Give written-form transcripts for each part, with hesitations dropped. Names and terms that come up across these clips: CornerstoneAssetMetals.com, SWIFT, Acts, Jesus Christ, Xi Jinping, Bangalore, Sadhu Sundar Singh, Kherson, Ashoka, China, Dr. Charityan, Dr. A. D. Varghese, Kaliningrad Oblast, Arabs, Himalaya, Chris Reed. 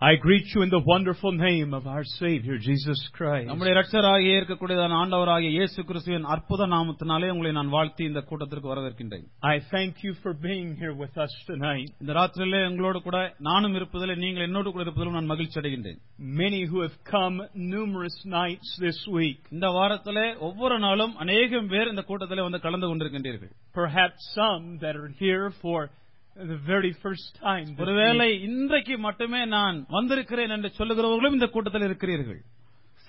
I greet you in the wonderful name of our Savior Jesus Christ. நம்முடைய இரட்சகராகிய இருக்கக்கூடியதான ஆண்டவராகிய இயேசு கிறிஸ்துவின் அற்புத நாமத்தினாலே உங்களை நான் வாழ்த்தி இந்த கூட்டத்திற்கு வரவேற்கின்றேன். I thank you for being here with us tonight. இந்த ராத்திரியிலே உங்களோடு கூட நானும் இருப்பதிலே நீங்கள் என்னோடு கூட இருப்பதிலும் நான் மகிழ்ச்சி அடைகின்றேன். Many who have come numerous nights this week. இந்த வாரத்திலே ஒவ்வொரு நாளும் அநேகம் பேர் இந்த கூட்டத்திலே வந்து கலந்து கொண்டிருக்கின்றீர்கள். Perhaps some that are here for the very first time. ஒருவேளை இன்றைக்கு மட்டுமே நான் வந்திருக்கிறேன் என்று சொல்லுகிறவர்களும் இந்த கூட்டத்தில் இருக்கிறீர்கள்.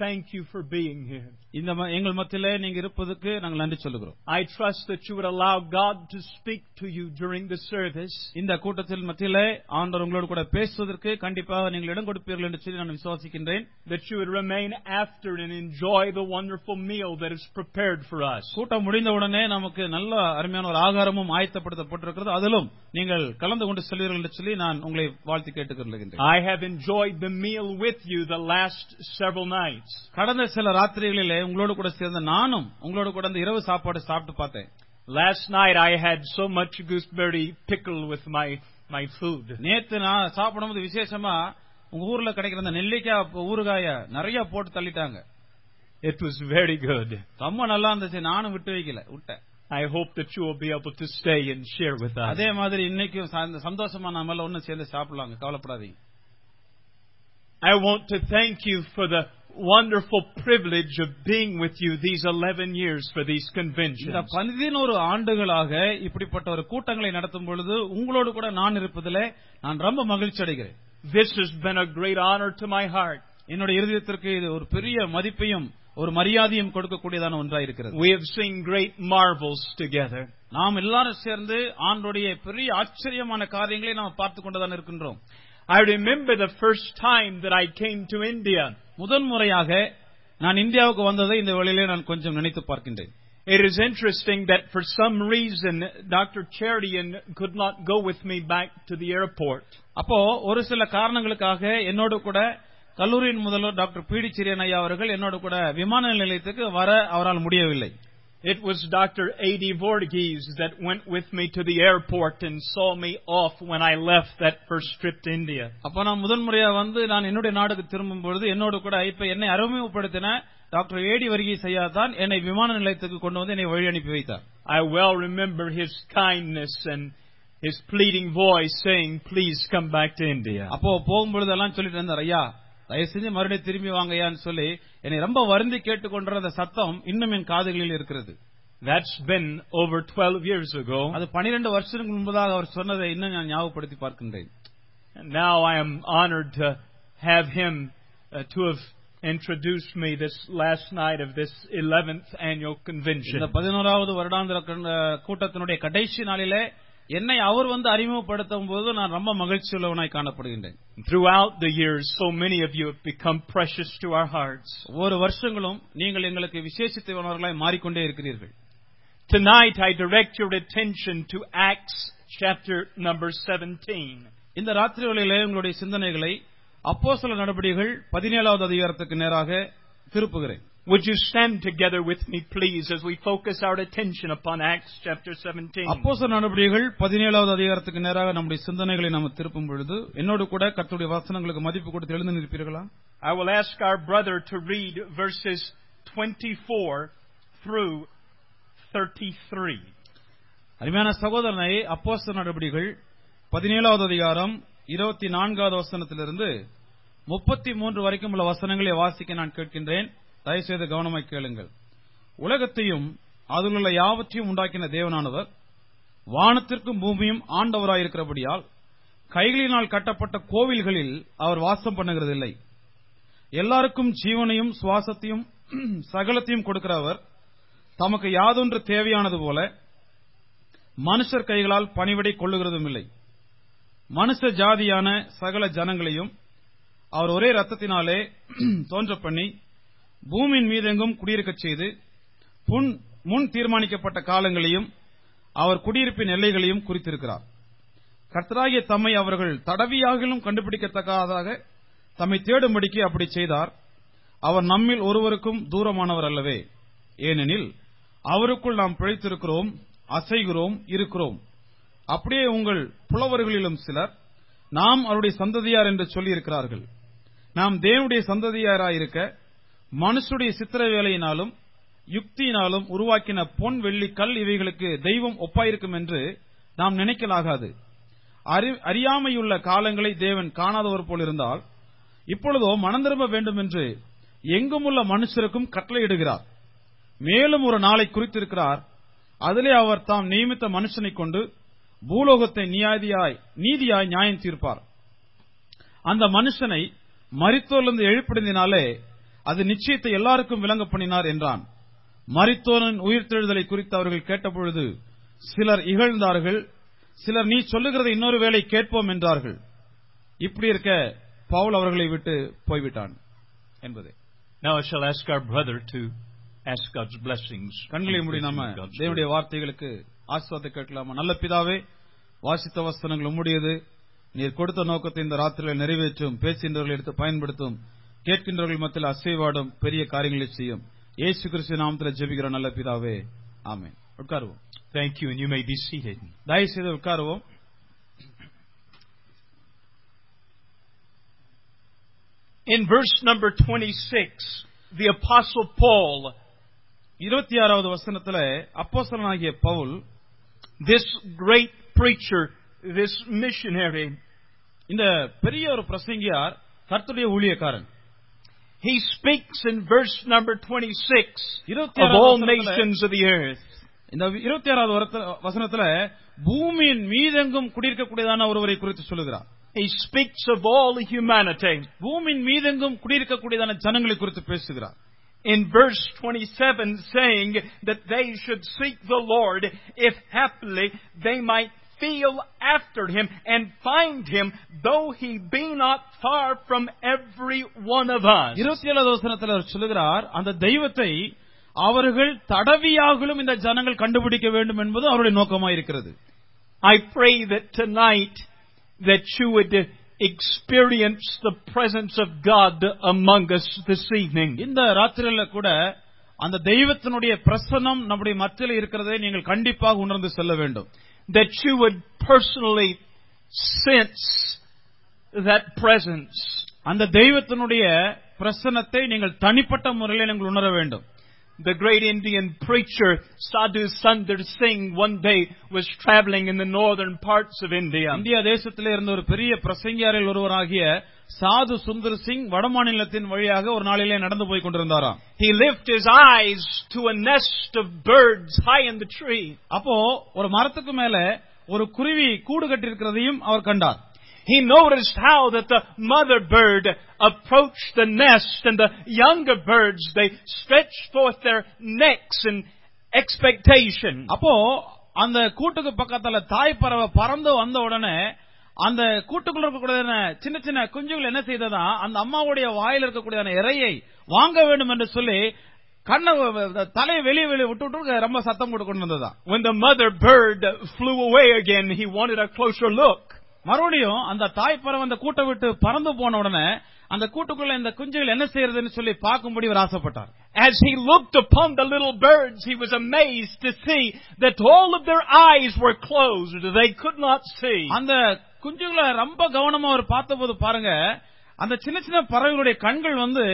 Thank you for being here. இந்த எங்கள் மத்தியிலே நீங்கள் இருப்பதற்கு நாங்கள் நன்றி சொல்கிறோம். I trust that you would allow God to speak to you during the service. இந்த கூட்டத்தில் மத்தியிலே ஆண்டவர் உங்களோடு கூட பேசுவதற்கு கண்டிப்பாக நீங்கள் இடம் கொடுப்பீர்கள் என்று சொல்லி நான் விசுவாசிக்கின்றேன். That you would remain after and enjoy the wonderful meal that is prepared for us. கூட்டம் முடிந்த உடனே நமக்கு நல்ல அருமையான ஒரு ஆகாரமும் ஆயத்தப்படுத்தப்பட்டிருக்கிறது. அதிலும் நீங்கள் கலந்து கொண்டு செல்வீர்கள் என்று சொல்லி நான் உங்களை வாழ்த்து கேட்டுக்கொள்கிறேன். I have enjoyed the meal with you the last several nights. கடந்த சில ராத்திரிகளிலே உங்களோடு கூட சேர்ந்து நானும் உங்களோடு கூட அந்த இரவு சாப்பாடு சாப்பிட்டு பார்த்தேன். Last night I had so much gooseberry pickle with my food. நேத்து நான் சாப்பிடும்போது விசேஷமா உங்க ஊர்ல கிடைக்கிற அந்த நெல்லிக்காய் ஊறுகாயை நிறைய போட்டு தள்ளிட்டாங்க. It was very good. ரொம்ப நல்லா இருந்துச்சு. நானும் விட்டு வைக்கல விட்டேன். I hope that you will be able to stay and share with us. அதே மாதிரி இன்னைக்கு சந்தோஷமா நாம எல்லாம் ஒண்ணு சேர்ந்து சாப்பிடலாம். கவலைப்படாதீங்க. I want to thank you for the wonderful privilege of being with you these 11 years for these conventions. இந்த 11 ஆண்டுகளாக இப்படிப்பட்ட ஒரு கூட்டங்களை நடத்தும் பொழுது உங்களோடு கூட நான் இருப்பதிலே நான் ரொம்ப மகிழ்ச்சி அடைகிறேன். This has been a great honor to my heart. என்னோட இதயத்திற்கு இது ஒரு பெரிய மதிப்பையும் ஒரு மரியாதையும் கொடுக்கக்கூடியதான ஒன்றாக இருக்கிறது. We have seen great marvels together. நாம் எல்லாரும் சேர்ந்து ஆண்டவருடைய பெரிய ஆச்சரியமான காரியங்களை நாம் பார்த்துக் கொண்டுதான் இருக்கின்றோம். I remember the first time that I came to India. முதன்முறையாக நான் இந்தியாவுக்கு வந்ததை இந்த வேளையிலே நான் கொஞ்சம் நினைத்து பார்க்கின்றேன். It is interesting that for some reason Dr. Charityan could not go with me back to the airport. அப்போ ஒரு சில காரணங்களுக்காக என்னோடு கூட கல்லூரியின் முதல்வர் டாக்டர் பி.டி. சரியன் ஐயா அவர்கள் என்னோடு கூட விமான நிலையத்துக்கு வர அவரால் முடியவில்லை. It was Dr. A. D. Varghese that went with me to the airport and saw me off when I left that first trip to India. அப்ப நான் முதன்முறையாக வந்து நான் என்னுடைய நாடுக்கு திரும்பும் பொழுது என்னோடு கூட இப்ப என்னை அறிமுகப்படுத்தின டாக்டர் ஏடி வர்கீஸ் ஐயா தான் என்னை விமான நிலையத்துக்கு கொண்டு வந்து என்னை வழி அனுப்பி வைத்தார். I well remember his kindness and his pleading voice saying, "Please come back to India." அப்போ போகும்போது எல்லாம் சொல்லிட்டு இருந்தார், ஐயா தயவு செஞ்சு மறுபடியும் திரும்பி வாங்கன்னு சொல்லி என்னை ரொம்ப வருந்தி கேட்டுக்கொண்ட அந்த சத்தம் இன்னும் என் காதுகளில் இருக்கிறது. That's been over 12 years ago. அது 12 வருஷங்களுக்கு முன்பதாக அவர் சொன்னதை இன்னும் நான் ஞாபகப்படுத்தி பார்க்கின்றேன். And now I am honored to have him to have introduced me this last night of this 11th annual convention. இந்த 11வது வருடாந்திர கூட்டத்தினுடைய கடைசி நாளிலே என்னை அவர் வந்து அறிமுகப்படுத்தும் போது நான் ரொம்ப மகிழ்ச்சி உள்ளவனாய் காணப்படுகின்றேன். Throughout the years so many of you have become precious to our hearts. ஒவ்வொரு வருஷங்களும் நீங்கள் எங்களுக்கு விசேஷித்தவர்களாய் மாறிக்கொண்டே இருக்கிறீர்கள். Tonight I direct your attention to Acts chapter number 17. இந்த ராத்திரிகளிலே உங்களுடைய சிந்தனைகளை அப்போஸ்தலர் நடபடிகள் 17வது அதிகாரத்துக்கு நேராக திருப்புகிறேன். Would you stand together with me please as we focus our attention upon Acts chapter 17. அப்போஸ்தலர் நடபடிகள் 17வது அதிகாரத்துக்கு நேராக நம்முடைய சிந்தனைகளை நாம் திருப்பும் பொழுது என்னோடு கூட கர்த்தருடைய வசனங்களுக்கு மதிப்பு கொடுத்து எழுந்து நிற்பீர்களா? I will ask our brother to read verses 24 through 33. அருமையான சகோதரனே, அப்போஸ்தலர் நடபடிகள் 17வது அதிகாரம் 24வது வசனத்திலிருந்து 33 வரைக்கும் உள்ள வசனங்களை வாசிக்க நான் கேட்கின்றேன். தயவுசெய்து கவனமாய் கேளுங்கள். உலகத்தையும் அதிலுள்ள யாவற்றையும் உண்டாக்கின தேவனானவர் வானத்திற்கும் பூமியும் ஆண்டவராயிருக்கிறபடியால் கைகளினால் கட்டப்பட்ட கோவில்களில் அவர் வாசம் பண்ணுகிறதில்லை. எல்லாருக்கும் ஜீவனையும் சுவாசத்தையும் சகலத்தையும் கொடுக்கிற அவர் தமக்கு யாதொன்று தேவையானது போல மனுஷர் கைகளால் பணிவிடை கொள்ளுகிறதும் இல்லை. மனுஷ ஜாதியான சகல ஜனங்களையும் அவர் ஒரே ரத்தத்தினாலே தோன்ற பண்ணி பூமியின் மீதெங்கும் குடியிருக்கச் செய்து முன் தீர்மானிக்கப்பட்ட காலங்களையும் அவர் குடியிருப்பின் எல்லைகளையும் குறித்திருக்கிறார். கர்த்தராகிய தம்மை அவர்கள் தடவியாகிலும் கண்டுபிடிக்கத்தக்கதாக தம்மை தேடும்படிக்கு அப்படி செய்தார். அவர் நம்மில் ஒருவருக்கும் தூரமானவர் அல்லவே. ஏனெனில் அவருக்குள் நாம் பிழைத்திருக்கிறோம், அசைகிறோம், இருக்கிறோம். அப்படியே உங்கள் புலவர்களிலும் சிலர் நாம் அவருடைய சந்ததியார் என்று சொல்லி இருக்கிறார்கள். நாம் தேவனுடைய சந்ததியாராயிருக்க மனுஷனுடைய சித்திர வேலையினாலும் யுக்தியினாலும் உருவாக்கின பொன் வெள்ளி கல் இவைகளுக்கு தெய்வம் ஒப்பாயிருக்கும் என்று நாம் நினைக்கலாகாது. அறியாமையுள்ள காலங்களை தேவன் காணாதவர் போல் இருந்தால் இப்பொழுதோ மனந்திரும்ப வேண்டும் என்று எங்கும் உள்ள மனுஷருக்கும் கட்டளையிடுகிறார். மேலும் ஒரு நாளை குறித்திருக்கிறார். அதிலே அவர் தாம் நியமித்த மனுஷனை கொண்டு பூலோகத்தை நீதியாய் நியாயம் தீர்ப்பார். அந்த மனுஷனை மரித்தோரிலிருந்து எழுப்பிடுதினாலே அது நிச்சயத்தை எல்லாருக்கும் விளங்க பண்ணினார் என்றான். மரித்தோரின் உயிர்த்தெழுதலை குறித்து அவர்கள் கேட்டபொழுது சிலர் இகழ்ந்தார்கள், சிலர் நீ சொல்லுகிறதை இன்னொரு வேளை கேட்போம் என்றார்கள். இப்படி இருக்க பவுல் அவர்களை விட்டு போய்விட்டான் என்பதே. Now I shall ask our brother to ask God's blessings. கண்களை மூடி நாம தேவனுடைய வார்த்தைகளுக்கு ஆசீர்வாதத்தை கேட்கலாமா? நல்ல பிதாவே, வாசித்த வசனங்கள் உம்முடையது. நீர் கொடுத்த நோக்கத்தை இந்த ராத்திரியில் நிறைவேற்றும். பேசுகின்றவர்கள் எடுத்து பயன்படுத்தும். கேட்கின்றவர்கள் மத்தியில் அசைவாடும். பெரிய காரியங்களை செய்யும். இயேசு கிறிஸ்து நாமத்தில் ஜெபிக்கிறோம் நல்ல பிதாவே, ஆமென். உட்காருவோம். Thank you and you may be seated. தயவுசெய்து உட்காருவோம். In verse number 26, the apostle Paul, 26வது வசனத்திலே அப்போஸ்தலனாகிய Pavul, this great preacher, this missionary, இந்த பெரிய ஒரு பிரசங்கியார், கர்த்தருடைய ஊழியக்காரன், he speaks in verse number 26 of all nations of the earth. இந்த 26வது வசனத்திலே பூமியின் மீதெங்கும் குடியிருக்கக்கூடியதான ஒருவரை குறித்து சொல்கிறார். He speaks of all humanity. பூமியின் மீதெங்கும் குடியிருக்கக்கூடியதான ஜனங்களை குறித்து பேசுகிறார். In verse 27 saying that they should seek the Lord if happily they might feel after him and find him though he be not far from every one of us. 27வது வசனத்திலே சொல்கிறார், அந்த தெய்வத்தை அவர்கள் தடவியாகலும் இந்த ஜனங்கள் கண்டுபிடிக்க வேண்டும் என்பது அவருடைய நோக்கமாயிருக்கிறது. I pray that tonight that you would experience the presence of God among us this evening. இந்த ராத்திரியில கூட அந்த தெய்வத்தினுடைய பிரசன்னம் நம்முடைய மத்தியில் இருக்கிறதை நீங்கள் கண்டிப்பாக உணர்ந்து செல்ல வேண்டும். That you would personally sense that presence. அந்த தெய்வத்தினுடைய பிரசன்னத்தை நீங்கள் தனிப்பட்ட முறையில் நீங்கள் உணர வேண்டும். The great Indian preacher Sadhu Sundar Singh one day was traveling in the northern parts of India. India தேசத்திலே இருந்த ஒரு பெரிய பிரசங்கியாரில் ஒருவராகிய சாது சுந்தர் சிங் வடமாநிலத்தின் வழியாக ஒரு நாளிலே நடந்து போய் கொண்டிருந்தாராம். He lifted his eyes to a nest of birds high in the tree. அப்போ ஒரு மரத்துக்கு மேலே ஒரு குருவி கூடு கட்டியிருக்கிறதையும் அவர் கண்டார். He noticed how that the mother bird approached the nest and the younger birds, they stretched forth their necks in expectation. அப்போ அந்த கூட்டுக்கு பக்கத்துல தாய் பறவை பறந்து வந்த உடனே அந்த கூட்டுக்குள்ள இருக்கக்கூடிய சின்ன சின்ன குஞ்சுகள் என்ன செய்ததா, அந்த அம்மாவுடைய வாயில இருக்கக்கூடிய இரையை வாங்க வேண்டும் என்று சொல்லி தலையை வெளியே வெளியே விட்டு ரொம்ப சத்தம் கொடுக்கணும்ன்றதா. When the mother bird flew away again, he wanted a closer look. மறுபடியும் அந்த தாய் பறவை அந்த கூட்டை விட்டு பறந்து போன உடனே அந்த கூட்டுக்குள்ள இந்த குஞ்சுகள் என்ன செய்யறதுன்னு சொல்லி பார்க்கும்படி அவர் ஆசைப்பட்டார். As he looked upon the little birds, he was amazed to see that all of their eyes were closed. They could not see. அந்த குஞ்சுகளை ரொம்ப கவனமா அவர் பார்த்தபோது பாருங்க, அந்த சின்ன சின்ன பறவைகளுடைய கண்கள் வந்து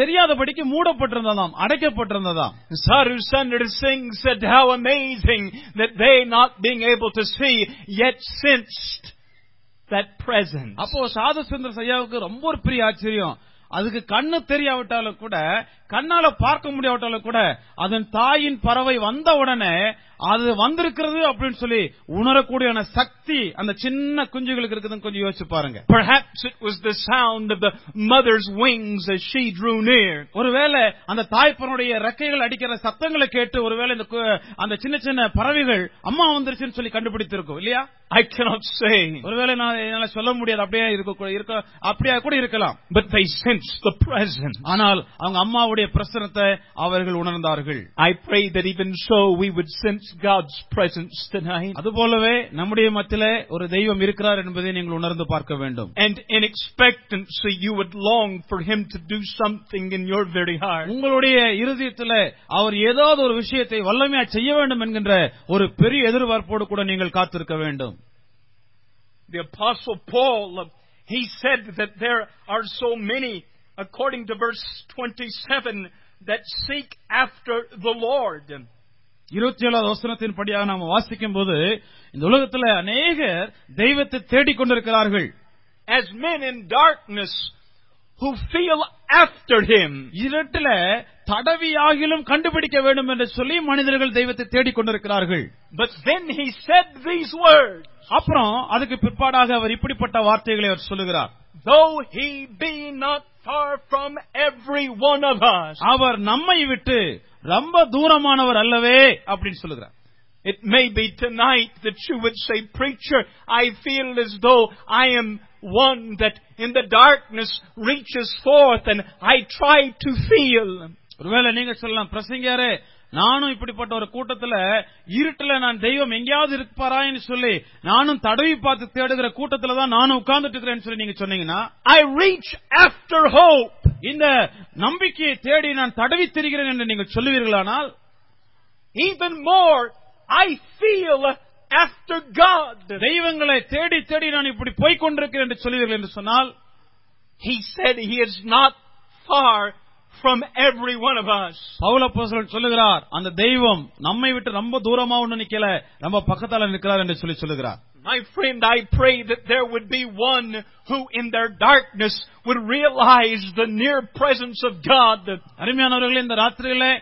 தெரியாதபடிக்கு மூடப்பட்டிருந்ததாம், அடைக்கப்பட்டிருந்ததாம். Sadhu Sundar Singh said how amazing that they not being able to see yet sensed that presence. அப்போ சாது சுந்தர் சையாவுக்கு ரொம்ப ஒரு பெரிய ஆச்சரியம். அதுக்கு கண்ணு தெரியாவிட்டாலும் கூட, கண்ணால பார்க்க முடியாவிட்டாலும் கூட, அதன் தாயின் பறவை வந்த உடனே அது வந்திருக்கிறது அப்படின்னு சொல்லி உணரக்கூடிய சக்தி அந்த சின்ன குஞ்சுகளுக்கு இருக்குதுன்னு கொஞ்சம் யோசிச்சு பாருங்க. Perhaps it was the sound of the mother's wings as she drew near. ஒருவேளை அந்த தாய் பறவையுடைய இறக்கைகள் அடிக்கிற சத்தங்களை கேட்டு ஒருவேளை அந்த சின்ன சின்ன பறவைகள் அம்மா வந்துருச்சுன்னு சொல்லி கண்டுபிடித்திருக்கும் இல்லையா? I cannot say. ஒருவேளை என்னால சொல்ல முடியாது, அப்படியே இருக்க அப்படியே கூட இருக்கலாம். But they sensed the presence. ஆனால் அவங்க அம்மாவுடைய பிரசன்னத்தை அவர்கள் உணர்ந்தார்கள். I pray that even so we would sense God's presence tonight. அதுபோலவே நம்முடைய மத்தியிலே ஒரு தெய்வம் இருக்கிறார் என்பதை நீங்கள் உணர்ந்து பார்க்க வேண்டும். And in expectancy you would long for him to do something in your very heart. உங்களுடைய இதயத்திலே அவர் ஏதாவது ஒரு விஷயத்தை வல்லமையா செய்ய வேண்டும் என்கிற ஒரு பெரிய எதிர்பார்ப்போடு கூட நீங்கள் காத்திருக்க வேண்டும். the Apostle Paul, he said that there are so many, according to verse 27, that seek after the Lord. 27வது வசனத்தின் படியாக நாம் வாசிக்கும் போது, இந்த உலகத்தில் அநேகர் தெய்வத்தை தேடிக் கொண்டிருக்கிறார்கள். As men in darkness who feel after him. இருட்டில தடவியாகிலும் கண்டுபிடிக்க வேண்டும் என்று சொல்லி மனிதர்கள் தெய்வத்தை தேடிக் கொண்டிருக்கிறார்கள். But then he said these words. அப்புறம் அதுக்கு பிற்பாடாக அவர் இப்படிப்பட்ட வார்த்தைகளை அவர் சொல்லுகிறார். Though he be not far from every one of us. அவர் நம்மை விட்டு ரொம்ப தூரமானவர் அல்லவே அப்படின்னு சொல்லுகிறார். It may be tonight that you would say, Preacher, I feel as though I am one that in the darkness reaches forth and I try to feel. ஒருவேளை நீங்க சொல்லலாம், பிரசங்கியாரே, நானும் இப்படிப்பட்ட ஒரு கூட்டத்தில் இருட்டில் நான் தெய்வம் எங்கேயாவது இருப்பாரான்னு சொல்லி நானும் தடவி பார்த்து தேடுகிற கூட்டத்தில் தான் நானும் உட்கார்ந்துட்டு இருக்கிறேன்னு சொல்லி நீங்க சொன்னீங்கன்னா, I reach after hope. இந்த நம்பிக்கையை தேடி நான் தடவி திரிகிறேன் என்று நீங்கள் சொல்லுவீர்களானால், even more I feel after God. தெய்வங்களை தேடி தேடி நான் இப்படி போய் கொண்டிருக்கிறேன் என்று சொல்லுவீர்கள் என்று சொன்னால், he said he is not far from every one of us. Pavul அப்போஸ்தலன் சொல்லுகிறார், அந்த தெய்வம் நம்மை விட்டு ரொம்ப தூரமா ஒன்னு நிக்கல, நம்ம பக்கத்துல நிக்கிறார் என்று சொல்லி சொல்லுகிறார். My friend, I pray that there would be one who in their darkness would realize the near presence of God. அருமையானவர்களே, இந்த ராத்திரியிலே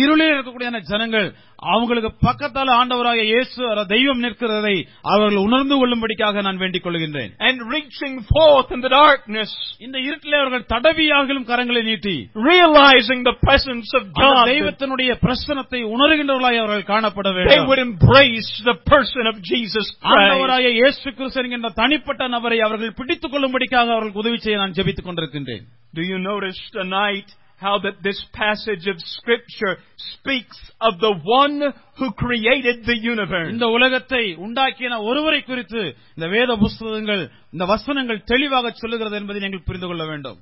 இருளில் இருக்கக்கூடிய ஜனங்கள் அவங்களுக்கு பக்கத்தால் ஆண்டவராக இயேசு தெய்வம் நிற்கிறதை அவர்கள் உணர்ந்து கொள்ளும்படியாக நான் வேண்டிக் கொள்கின்றேன். And reaching forth in the darkness, இந்த இருட்டிலே அவர்கள் தடவியாகிலும் கரங்களை நீட்டி, realizing the presence of God, தெய்வத்தினுடைய பிரசன்னத்தை உணர்கின்றவர்களாய் அவர்கள் காணப்பட வேண்டும். They would embrace the person of Jesus Christ. ஆண்டவராகிய இயேசு கிறிஸ்து என்கிற தனிப்பட்ட நபரை அவர்கள் பிடித்துக் கொள்ளும்படியாக அவர்களுக்கு உதவி செய்ய நான் ஜெபித்துக் கொண்டிருக்கின்றேன். Do you notice tonight how that this passage of Scripture speaks of the one who created the universe? இந்த உலகத்தை உண்டாக்கின ஒருவரை குறித்து இந்த வேத புத்தகங்கள், இந்த வசனங்கள் தெளிவாக சொல்லுகிறது என்பதை நீங்கள் புரிந்து கொள்ள வேண்டும்.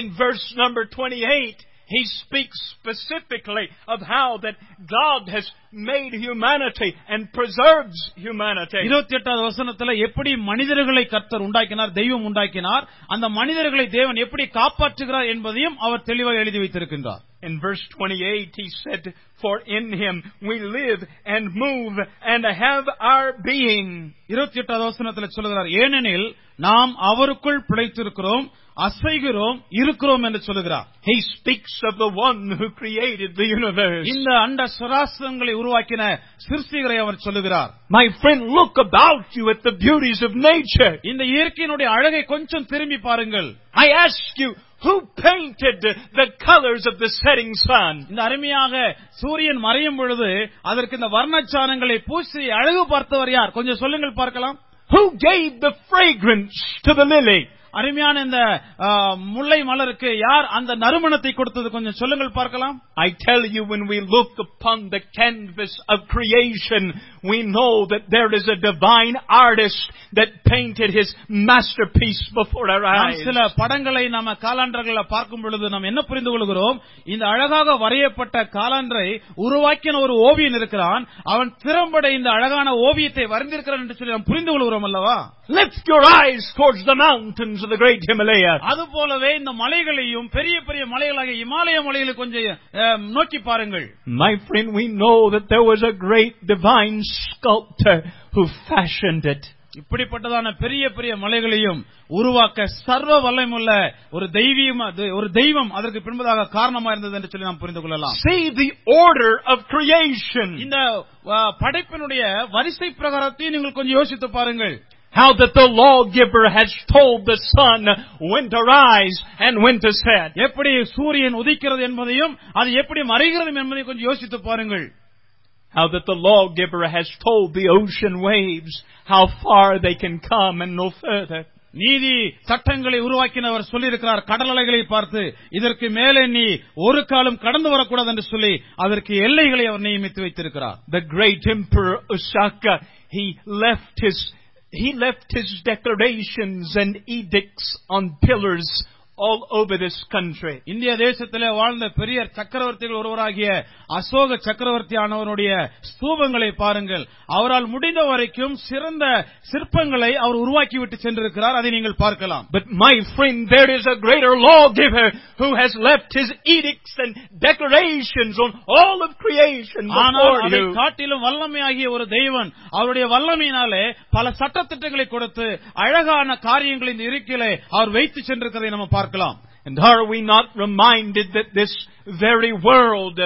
In verse number 28, he speaks specifically of how that God has made humanity and preserves humanity. 28வது வசனத்திலே எப்படி மனிதர்களை கர்த்தர் உண்டாக்கினார், தெய்வம் உண்டாக்கினார், அந்த மனிதர்களை தேவன் எப்படி காப்பாற்றுகிறார் என்பதையும் அவர் தெளிவாக எழுதி வைத்திருக்கிறார். In verse 28 he said, for in him we live and move and have our being. 28வது வசனத்திலே சொல்கிறார், ஏனெனில் நாம் அவருக்குள் பிழைத்திருக்கிறோம், அசைகிறோம், இருக்கிறோம் என்று சொல்கிறார். He speaks of the one who created the universe. இந்த அண்ட சராசரங்களை உருவாக்கின சிருஷ்டிகரை அவர் சொல்கிறார். My friend, look about you at the beauties of nature. இந்த இயற்கையினுடைய அழகை கொஞ்சம் திரும்பி பாருங்கள். I ask you, who painted the colors of the setting sun? இந்த அருமையாக சூரியன் மறையும் பொழுது அதற்கு இந்த வர்ணச்சாரங்களை பூசி அழகு பார்த்தவர் யார்? கொஞ்சம் சொல்லுங்கள் பார்க்கலாம். Who gave the fragrance to the lily? அருமையான இந்த முல்லை மலருக்கு யார் அந்த நறுமணத்தை கொடுத்தது? கொஞ்சம் சொல்லுங்கள் பார்க்கலாம். I tell you, when we look upon the canvas of creation, we know that there is a divine artist that painted his masterpiece before our eyes. சில படங்களை நாம காலாண்டர்களை பார்க்கும் பொழுது நாம் என்ன புரிந்து கொள்கிறோம்? இந்த அழகாக வரையப்பட்ட காலாண்டரை உருவாக்கின ஒரு ஓவியன் இருக்கிறான், அவன் திறம்பட இந்த அழகான ஓவியத்தை வரைந்திருக்கிறான் என்று சொல்லி நாம் புரிந்து கொள்கிறோம் அல்லவா? Lift your eyes towards the mountains of the great Himalaya. அதுபோலவே இந்த மலைகளையும் பெரிய பெரிய மலைகளாக இமாலய மலைகளை கொஞ்சம் நோக்கி பாருங்கள். My friend, we know that there was a great divine sculptor who fashioned it. இப்படிப்பட்டதான பெரிய பெரிய மலைகளையும் உருவாக்க சர்வ வல்லமையுள்ள ஒரு தெய்வம் அதற்கு பின்பதாக காரணமா இருந்தது என்று சொல்லி நாம் புரிந்து கொள்ளலாம். See the order of creation. இந்த படைப்பினுடைய வரிசை பிரகாரத்தை நீங்கள் கொஞ்சம் யோசித்து பாருங்கள். How that the lawgiver has told the sun when to rise and when to set. எப்படி சூரியன் உதிக்கிறது என்பதையும் அது எப்படி மறைகிறது என்பதையும் கொஞ்சம் யோசித்து பாருங்கள். How that the lawgiver has told the ocean waves how far they can come and no further. நீதி சட்டங்களை உருவாக்கினவர் சொல்லியிருக்கிறார், கடல் அலைகளை பார்த்து இதற்கு மேலே நீ ஒரு காலம் கடந்து வரக்கூடாது என்று சொல்லி அதற்கு எல்லைகளை அவர் நியமித்து வைத்திருக்கிறார். The great emperor Ashoka, he left his declarations and edicts on pillars all over this country. இந்திய தேசத்திலே வாழ்ந்த பெரிய சக்கரவர்த்திகள் ஒருவராகிய அசோக சக்கரவர்த்தியானவருடைய ஸ்தூபங்களை பாருங்கள். அவரால் முடிந்த வரைக்கும் சிறந்த சிற்பங்களை அவர் உருவாக்கிவிட்டு சென்றிருக்கிறார். அதை நீங்கள் பார்க்கலாம். But my friend, there is a greater lawgiver who has left his edicts and declarations on all of creation before you. அதை காட்டிலும் வல்லமையாகிய ஒரு தெய்வன் அவருடைய வல்லமையினாலே பல சட்டத்திட்டங்களை கொடுத்து அழகான காரியங்களின் இருக்கிலே அவர் வைத்து சென்றிருக்கிறதை நம்ம பார்க்கலாம். And are we not reminded that this very world,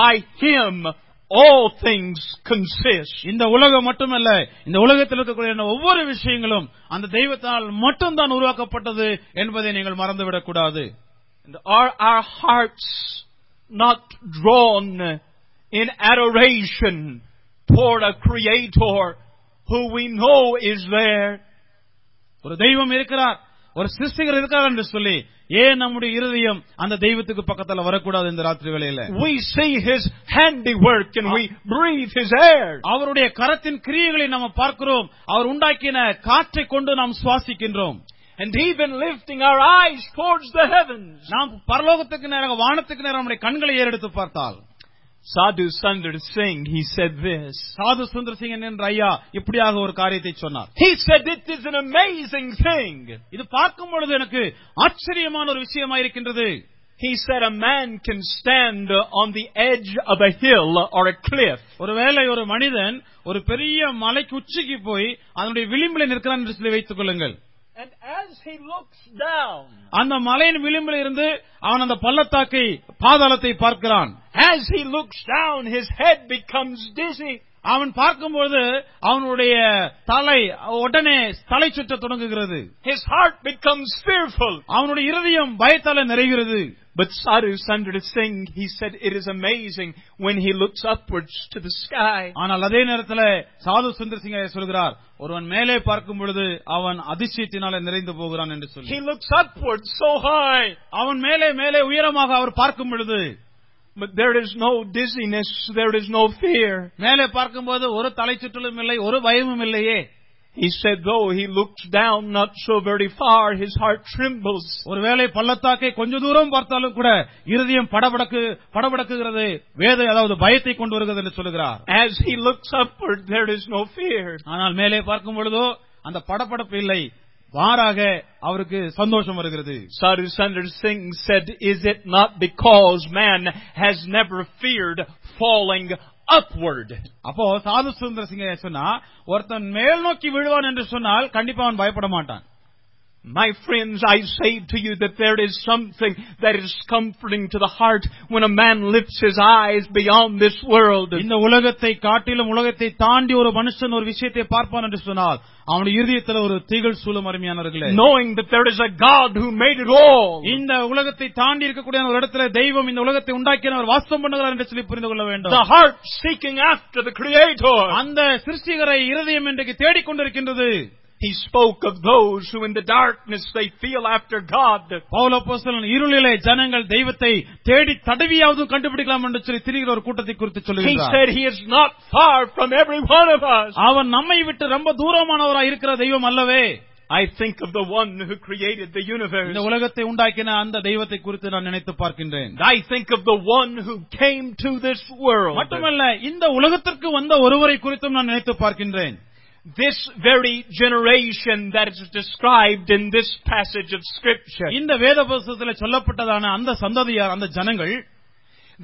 by him all things consist? இந்த உலகம் மட்டுமல்ல, இந்த உலகத்தில் இருக்கக்கூடிய ஒவ்வொரு விஷயங்களும் அந்த தெய்வத்தால் மட்டும்தான் உருவாக்கப்பட்டது என்பதை நீங்கள் மறந்துவிடக் கூடாது. And are our hearts not drawn in adoration toward a creator who we know is there? ஒரு தெய்வம் இருக்கிறார், ஒரு சிருஷ்டிகர் இருக்கிறார் என்று சொல்லி ஏன் நம்முடைய இருதயம் அந்த தெய்வத்துக்கு பக்கத்தில் வரக்கூடாது? இந்த ராத்திரி வேளையில we see his handiwork and we breathe his air. அவருடைய கரத்தின் கிரியைகளை நாம் பார்க்கிறோம். அவர் உண்டாக்கின காற்றை கொண்டு நாம் சுவாசிக்கின்றோம். And even lifting our eyes towards the heavens, நாம் பரலோகத்துக்கு நேராக வானத்துக்கு நேராக நம்முடைய கண்களை ஏறெடுத்து பார்த்தால், Sadhu Sundar Singh, he said this. Sadhu Sundar Singh என்ற ஐயா இப்படியாக ஒரு காரியத்தை சொன்னார். He said it is an amazing thing. இது பார்க்கும் பொழுது எனக்கு ஆச்சரியமான ஒரு விஷயமாக இருக்கின்றது. He said a man can stand on the edge of a hill or a cliff. ஒருவேளை ஒரு மனிதன் ஒரு பெரிய மலைக்கு உச்சிக்கு போய் அதனுடைய விளிம்பிலே நிற்கிறான் என்று சொல்லி வைத்துக் கொள்ளுங்கள். And as he looks down, அந்த மலையின் விளிம்பில் இருந்து அவன் அந்த பள்ளத்தாக்கை பாதாளத்தை பார்க்கிறான். As he looks down, his head becomes dizzy. அவன் பார்க்கும்போது அவனுடைய தலை உடனே தலை சுற்ற தொடங்குகிறது. His heart becomes fearful. அவனுடைய இருதயம் பயத்தால் நிறைகிறது. But Sadhu Sundar Singh, he said it is amazing when he looks upwards to the sky. ஆனால் அதே நேரத்தில் சாது சுந்தர் சிங் ஐயா சொல்கிறார், ஒருவன் மேலே பார்க்கும் பொழுது அவன் அதிசயத்தினாலே நிறைந்து போகிறான் என்று சொல்லி. He looks upwards so high. அவன் மேலே மேலே உயரமாக அவர் பார்க்கும் பொழுது, but there is no dizziness, there is no fear. மேலே பார்க்கும் போது ஒரு தலைச்சுற்றலும் இல்லை, ஒரு பயமும் இல்லையே. He said though he looked down not so very far, his heart trembles. ஒருவேளை பள்ளத்தாக்கை கொஞ்ச தூரம் பார்த்தாலும் கூட இதயம் படபடக்குகிறது, வேதனை அதாவது பயத்தை கொண்டு வருகிறது என்று சொல்கிறார். As he looks upward, there is no fear. ஆனால் மேலே பார்க்கும் பொழுதோ அந்த படபடப்பு இல்லை, மாறாக அவருக்கு சந்தோஷம் வருகிறது. Sadhu Sundar Singh said, is it not because man has never feared falling upward? அப்போ சாது சுந்தர் சிங் சொன்னா, ஒருத்தன் மேல் நோக்கி விழுவான் என்று சொன்னால் கண்டிப்பா அவன் பயப்பட மாட்டான். My friends, I say to you that there is something that is comforting to the heart when a man lifts his eyes beyond this world. இந்த உலகத்தை காட்டிலும் உலகத்தை தாண்டி ஒரு மனுஷன் ஒரு விஷயத்தை பார்ப்பான் என்று சொன்னால் அவனுடைய இதயத்தில் ஒரு திகில் சூழும். அருமையானவர்களே, knowing that there is a God who made it all. இந்த உலகத்தை தாண்டி இருக்கக்கூடிய ஒரு இடத்துல தெய்வம் இந்த உலகத்தை உண்டாக்கினவர் வாசம் பண்ணுகிறார் என்று சொல்லி புரிந்து கொள்ள வேண்டும். The heart seeking after the creator. அந்த சிருஷ்டிகரை இதயம் இன்றைக்கு தேடிக் கொண்டிருக்கின்றது. He spoke of those who in the darkness they feel after God. Paul apostle இருளிலே ஜனங்கள் தெய்வத்தை தேடி தடவியாவது கண்டுபிடிக்கலாம் என்று சொல்லி திரிகிற ஒரு கூட்டத்தை குறித்து சொல்கிறார். He said he is not far from every one of us. அவன் நம்மை விட்டு ரொம்ப தூரமானவராய் இருக்கிற தெய்வம் அல்லவே. I think of the one who created the universe. இந்த உலகத்தை உண்டாக்கின அந்த தெய்வத்தை குறித்து நான் நினைத்து பார்க்கின்றேன். I think of the one who came to this world. மட்டுமல்ல, இந்த உலகத்திற்கு வந்த ஒருவரை குறித்து நான் நினைத்து பார்க்கின்றேன். This very generation that is described in this passage of scripture, இந்த வேத புத்தகத்தில் சொல்லப்பட்டதான அந்த சந்ததியார், அந்த ஜனங்கள்,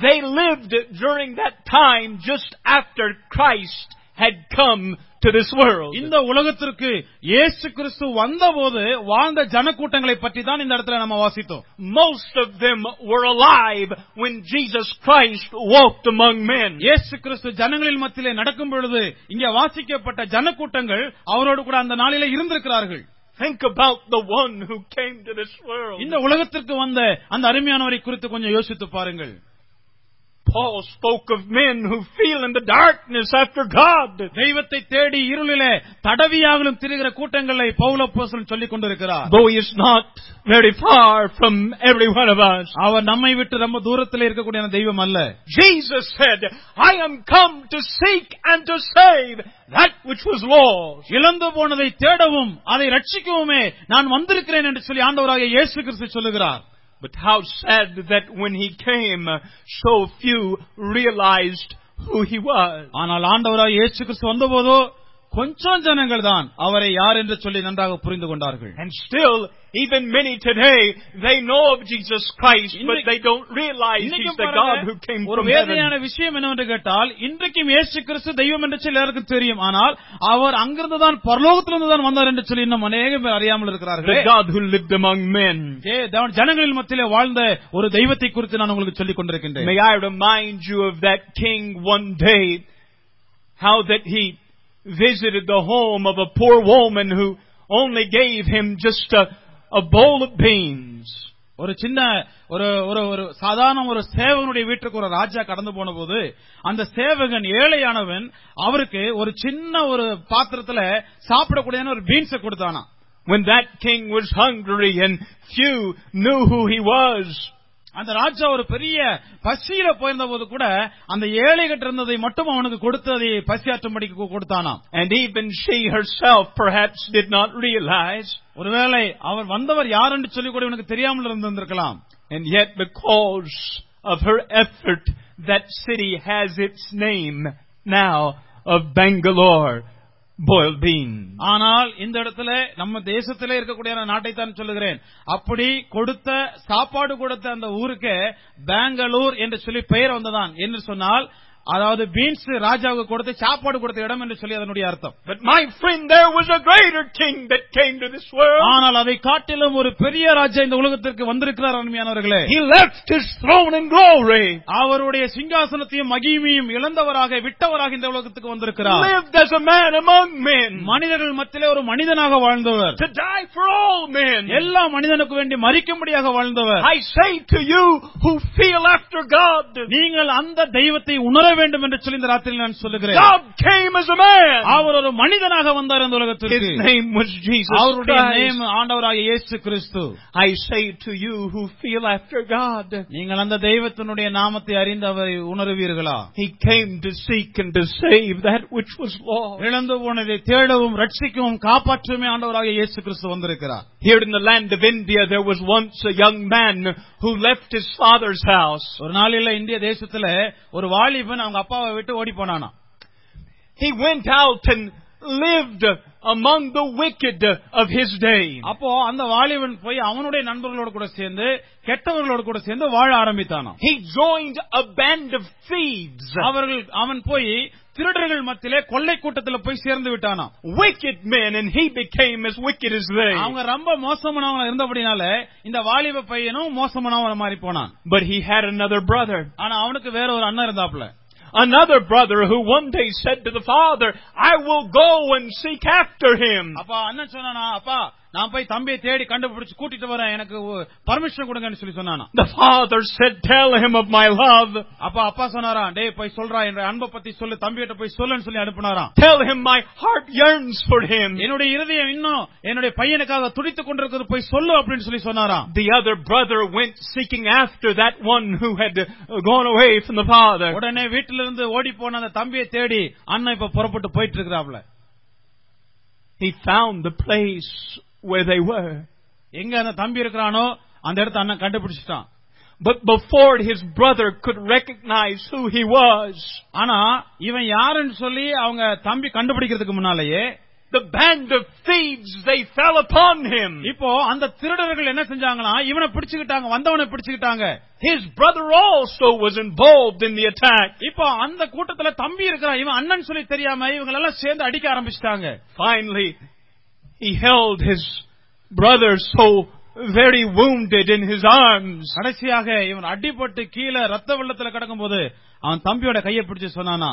they lived during that time just after Christ had come to this world. இந்த உலகத்திற்கு இயேசு கிறிஸ்து வந்தபோது வாழ்ந்த ஜனக்கூட்டங்களை பற்றி தான் இந்த இடத்துல நாம் வாசித்தோம். Most of them were alive when Jesus Christ walked among men. இயேசு கிறிஸ்து ஜனங்களின் மத்தியிலே நடக்கும் பொழுது இங்கே வாசிக்கப்பட்ட ஜனக்கூட்டங்கள் அவரோடு கூட அந்த நாளிலே இருந்திருக்கிறார்கள். Think about the one who came to this world. இந்த உலகத்திற்கு வந்த அந்த அருமையானவரை குறித்து கொஞ்சம் யோசித்து பாருங்கள். Paul spoke of men who feel in the darkness after God. தெய்வத்தை தேடி இருளிலே தடவியாவிலும் திரிகிற கூட்டங்களை பவுல் அப்போஸ்தலன் சொல்லிக் கொண்டிருக்கிறார். Though he is not very far from every one of us. அவர் நம்மை விட்டு ரொம்ப தூரத்தில் இருக்கக்கூடிய தெய்வம் அல்ல. Jesus said, I am come to seek and to save that which was lost. இழந்து போனதை தேடவும் அதை ரட்சிக்கவுமே நான் வந்திருக்கிறேன் என்று சொல்லி ஆண்டவராகிய இயேசு கிறிஸ்து சொல்லுகிறார். But how sad that when he came, so few realized who he was. ஆனால் ஆண்டவராய் இயேசு கிறிஸ்து வந்தபோதோ கொஞ்சம் ஜனங்கள் தான் அவரை யார் என்று சொல்லி நன்றாக புரிந்து கொண்டார்கள். And still, even many today, they know of Jesus Christ, but they don't realize he's the God who came from heaven. ஒரு வேதனையான விஷயம் என்னவென்று கேட்டால், இன்றைக்கும் இயேசு கிறிஸ்து தெய்வம் என்று எல்லாருக்கும் தெரியும், ஆனால் அவர் அங்கிருந்து தான் பரலோகத்திலிருந்து தான் வந்தார் என்று சொல்லி இன்னும் அநேக பேர் அறியாமல் இருக்கிறார்கள். The God who lived among men. ஜனங்களின் மத்தியிலே வாழ்ந்த ஒரு தெய்வத்தை குறித்து நான் உங்களுக்கு சொல்லிக் கொண்டிருக்கின்றேன். May I remind you of that king one day, how that he visited the home of a poor woman who only gave him just a bowl of beans. ஒரு சின்ன ஒரு சாதாரண ஒரு சேவகனுடைய வீட்டுக்கு ஒரு ராஜா கடந்து போன போது அந்த சேவகன் ஏழையானவன் அவருக்கு ஒரு சின்ன ஒரு பாத்திரத்துல சாப்பிடக்கூடிய ஒரு பீன்ஸை கொடுத்தானா. When that king was hungry and few knew who he was. அந்த ராஜா ஒரு பெரிய பசியில போயிருந்த போது கூட அந்த ஏழை கிட்ட இருந்ததை மட்டும் அவனுக்கு கொடுத்து அதை பசியாற்றும்படிக்கு கொடுத்தானாம். And even she herself perhaps did not realize. ஒருவேளை அவர் வந்தவர் யார் என்று சொல்லி கூட இவனுக்கு தெரியாமல் இருந்திருக்கலாம். And yet because of her effort, that city has its name now of Bangalore. boiled beans. ஆனால் இந்த இடத்துல நம்ம தேசத்திலே இருக்கக்கூடிய நாட்டை தான் சொல்லுகிறேன். அப்படி கொடுத்த சாப்பாடு கொடுத்த அந்த ஊருக்கு பெங்களூர் என்று சொல்லி பெயர் வந்ததான் என்று சொன்னால், அதாவது பீன்ஸ் ராஜாவுக்கு கொடுத்து சாப்பாடு கொடுத்த இடம் என்று சொல்லி அதனுடைய அர்த்தம். But my friend, there was a greater king that came to this world. ஆனால் அதை காட்டிலும் ஒரு பெரிய ராஜா இந்த உலகத்திற்கு வந்திருக்கிறார் அன்பியானவர்களே. He left his throne and glory. அவருடைய சிங்காசனத்தையும் மகிமையும் இழந்தவராக விட்டவராக இந்த உலகத்துக்கு வந்திருக்கிறார். Lived as a man among men. மனிதர்கள் மத்தியிலே ஒரு மனிதனாக வாழ்ந்தவர். To die for all men. எல்லா மனிதனுக்கு வேண்டி மரிக்கும்படியாக வாழ்ந்தவர். I say to you who feel after God. நீங்கள் அந்த தெய்வத்தை உணர வேண்டும் என்று சொல்லி இந்த ராத்திரியில் நான் சொல்லுகிறேன். God came as a man. அவர் ஒரு மனிதனாக வந்தார் இந்த உலகத்திற்கு. His name was Jesus Christ. அவருடைய நேம் ஆண்டவராகிய இயேசு கிறிஸ்து. I say to you who feel after God. நீங்கள் அந்த தெய்வத்தினுடைய நாமத்தை அறிந்து அவரை உணருவீர்களா? He came to seek and to save that which was lost. இழந்து போனதை தேடவும் ரட்சிக்கவும் காப்பாற்றவுமே ஆண்டவராகிய இயேசு கிறிஸ்து வந்திருக்கிறார். Here in the land of India there was once a young man who left his father's house. ஒரு நாளிலே இந்திய தேசத்திலே ஒரு வாலிபன் அவங்க அப்பாவை விட்டு ஓடி போனானா. He went out and lived among the wicked of his day. அப்போ அந்த வாலிபன் போய் அவனுடைய நண்பர்களோடு கூட சேர்ந்து கெட்டவர்களோடு கூட சேர்ந்து வாழ ஆரம்பித்தானா. He joined a band of thieves. அவன் போய் திருடர்கள் மத்தியிலே கொள்ளை கூட்டத்தில் போய் சேர்ந்து விட்டானா. Wicked men and he became as wicked as they. அவங்க ரொம்ப மோசமானவனா இருந்தபடினால இந்த வாலிப பையனும் மோசமானவனா மாறி போனான். But he had another brother. ஆனா அவனுக்கு வேற ஒரு அண்ணன் இருந்தாப்ல. Another brother who one day said to the father, I will go and seek after him. அப்பா அண்ணன் சொன்னானா, அப்பா நான் போய் தம்பியை தேடி கண்டுபிடிச்சு கூட்டிட்டு வரேன், எனக்கு பர்மிஷன் கொடுங்கன்னு சொல்லி சொன்னானா. The father said, tell him of my love. அப்பா சொன்னாரா, டேய் போய் சொல்றா என்ற அன்பை பத்தி சொல்லு, தம்பியிட்ட போய் சொல்லுன்னு சொல்லி அனுப்புனாரா. Tell him my heart yearns for him. என்னுடைய இதயம் இன்னும் என்னுடைய பையனுக்காக துடித்துக் கொண்டிருக்கிறது, போய் சொல்லு அப்படின்னு சொல்லி சொன்னாரா. The other brother went seeking after that one who had gone away from the father. உடனே வீட்டிலிருந்து ஓடி போன அந்த தம்பியை தேடி அண்ணன் இப்ப புறப்பட்டு போயிட்டு இருக்கிறாப்ல. He found the place where they were. எங்க அந்த தம்பி இருக்கறானோ அந்த இடத்தை அண்ணன் கண்டுபிடிச்சிட்டான். But before his brother could recognize who he was. ஆனா இவன் யாருன்னு சொல்லி அவங்க தம்பி கண்டுபிடிக்கிறதுக்கு முன்னாலேயே the band of thieves they fell upon him. இப்போ அந்த திருடர்கள் என்ன செஞ்சாங்களா, இவனை பிடிச்சிட்டாங்க, வந்தவனை பிடிச்சிட்டாங்க. His brother also was involved in the attack. இப்போ அந்த கூட்டத்துல தம்பி இருக்கறான், இவன் அண்ணன் சொல்லி தெரியாம இவங்க எல்லாம் சேர்ந்து அடிக்க ஆரம்பிச்சிட்டாங்க. Finally he held his brother so very wounded in his arms. கடைசியாக இவன் அடிபட்டு கீழே இரத்த வெள்ளத்துல கிடக்கும்போது அவன் தம்பியோட கையை பிடிச்சு சொன்னானா.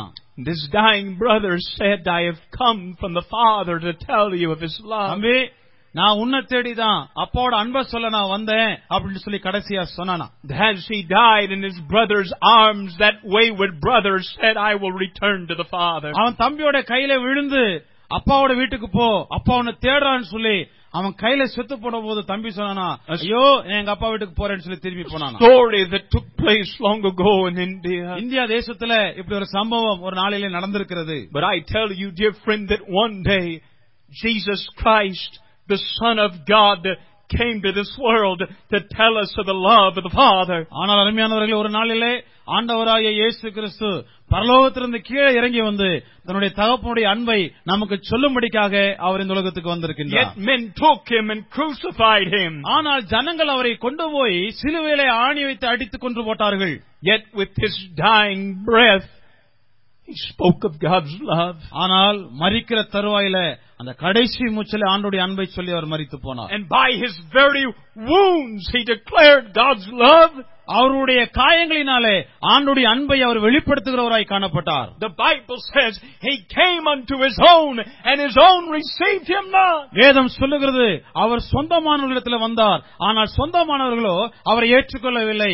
This dying brother said, I have come from the father to tell you of his love. தம்பி நான் உன்னை தேடிதான் அப்போட அன்பை சொல்ல நான் வந்தேன் அப்படின்னு சொல்லி கடைசியா சொன்னானா. As he died in his brother's arms, that wayward brother said, I will return to the father. அவன் தம்பியோட கையில விழுந்து அப்பாவோட வீட்டுக்கு போ, அப்பா உன்னை தேடுறான்னு சொல்லி அவன் கையில செத்து போன போது தம்பி சொன்னானா, ஐயோ எங்க அப்பா வீட்டுக்கு போறேன்னு சொல்லி திரும்பி போனான். Story that took place long ago in India. India தேசத்துல இப்படி ஒரு சம்பவம் ஒரு நாளிலே நடந்திருக்கிறது. But I tell you, dear friend, that one day Jesus Christ, the Son of God, came to this world to tell us of the love of the Father. ஆனால் அருமையானவர்களே, ஒரு நாளிலே ஆண்டவராகிய இயேசு கிறிஸ்து பரலோகத்திலிருந்து கீழே இறங்கி வந்து தன்னுடைய தகப்பனுடைய அன்பை நமக்கு சொல்லும்படிக்காக அவர் இந்த உலகத்துக்கு வந்திருக்கின்றார். Yet men took him and crucified him. ஆனால் ஜனங்கள் அவரை கொண்டு போய் சிலுவையிலே ஆணி வைத்து அடித்து கொன்று போட்டார்கள். Yet with his dying breath he spoke of God's love. ஆனால் மரிக்கிற தருவாயிலே அந்த கடைசி மூச்சிலே ஆண்டோடைய அன்பை சொல்லி அவர் மரித்து போனார். And by his very wounds he declared God's love. அவருடைய காயங்களினாலே ஆண்டோடைய அன்பை அவர் வெளிப்படுத்துகிறவராய் காணப்பட்டார். The Bible says he came unto his own and his own received him not. வேதம் சொல்லுகிறது அவர் சொந்தமானவர்களிடத்திலே வந்தார், ஆனால் சொந்தமானவர்களோ அவரை ஏற்றுக்கொள்ளவில்லை.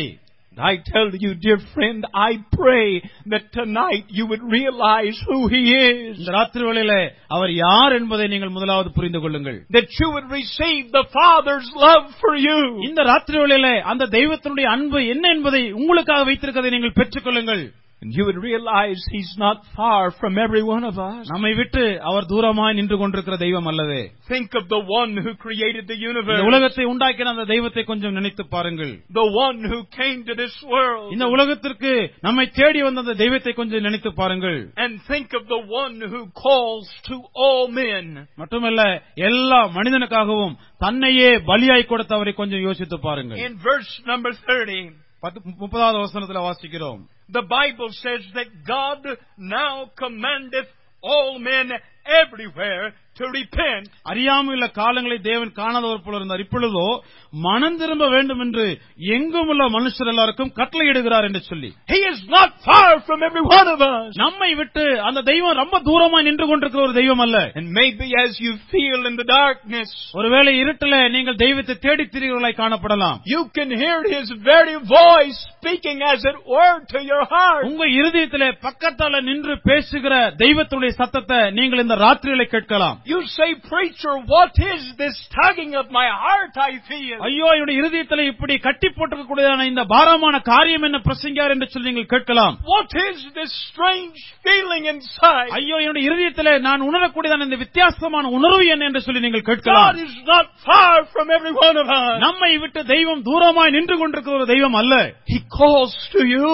I tell you, dear friend, I pray that tonight you would realize who he is. இந்த ராத்திரியிலே அவர் யார் என்பதை நீங்கள் முதலாவது புரிந்து கொள்ளுங்கள். That you would receive the Father's love for you. இந்த ராத்திரியிலே அந்த தெய்வத்தினுடைய அன்பு என்ன என்பதை உங்களுக்காக வைத்திருக்கிறதை நீங்கள் பெற்றுக்கொள்ளுங்கள். And you would realize he's not far from every one of us. நம்மை விட்டு அவர் தூரமாய் நின்று கொண்டிருக்கிற தெய்வம் அல்லவே. Think of the one who created the universe. இந்த உலகத்தை உண்டாக்கின அந்த தெய்வத்தை கொஞ்சம் நினைத்து பாருங்கள். The one who came to this world. இந்த உலகத்திற்கு நம்மை தேடி வந்த அந்த தெய்வத்தை கொஞ்சம் நினைத்து பாருங்கள். And think of the one who calls to all men. மட்டுமல்ல எல்லா மனிதனுக்காகவும் தன்னையே பலியாய் கொடுத்தவரை கொஞ்சம் யோசித்து பாருங்கள். In verse number 30 30வது வசனத்தில் வாசிக்கிறோம். The Bible says that God now commandeth all men everywhere to repent. அறியாமையுள்ள காலங்களை தேவன் காணாதவர் போல இருந்தார், இப்பொழுதோ மனம் திரும்ப வேண்டும் என்று எங்குமுள்ள மனுஷர் எல்லாருக்கும் கட்டளையிடுகிறார் என்று சொல்லி. He is not far from every one of us. நம்மை விட்டு அந்த தெய்வம் ரொம்ப தூரமாய் நின்று கொண்டிருக்கிற ஒரு தெய்வம் அல்ல. And maybe as you feel in the darkness, ஒருவேளை இருட்டிலே நீங்கள் தெய்வத்தை தேடி திரிகிறவர்களாய் காணப்படலாம். You can hear his very voice speaking as it were to your heart. உங்கள் இதயத்திலே பக்கத்தால நின்று பேசுகிற தெய்வத்துடைய சத்தத்தை நீங்கள் இந்த ராத்திரியிலே கேட்கலாம். You say, preacher, what is this tugging of my heart I feel? ஐயோ என்னுடைய இதயத்திலே இப்படி கட்டி போட்டுக்க கூடியதான இந்த பாரமான காரியம் என்ன பிரசங்கியார் என்று சொல்லி நீங்கள் கேட்கலாம். What is this strange feeling inside? ஐயோ என்னுடைய இதயத்திலே நான் உணரக்கூடியதான இந்த வித்தியாசமான உணர்வு என்ன என்று சொல்லி நீங்கள் கேட்கலாம். God is not far from every one of us. நம்மை விட்டு தெய்வம் தூரமாய் நின்று கொண்டிருக்கிற ஒரு தெய்வம் அல்ல. He calls to you.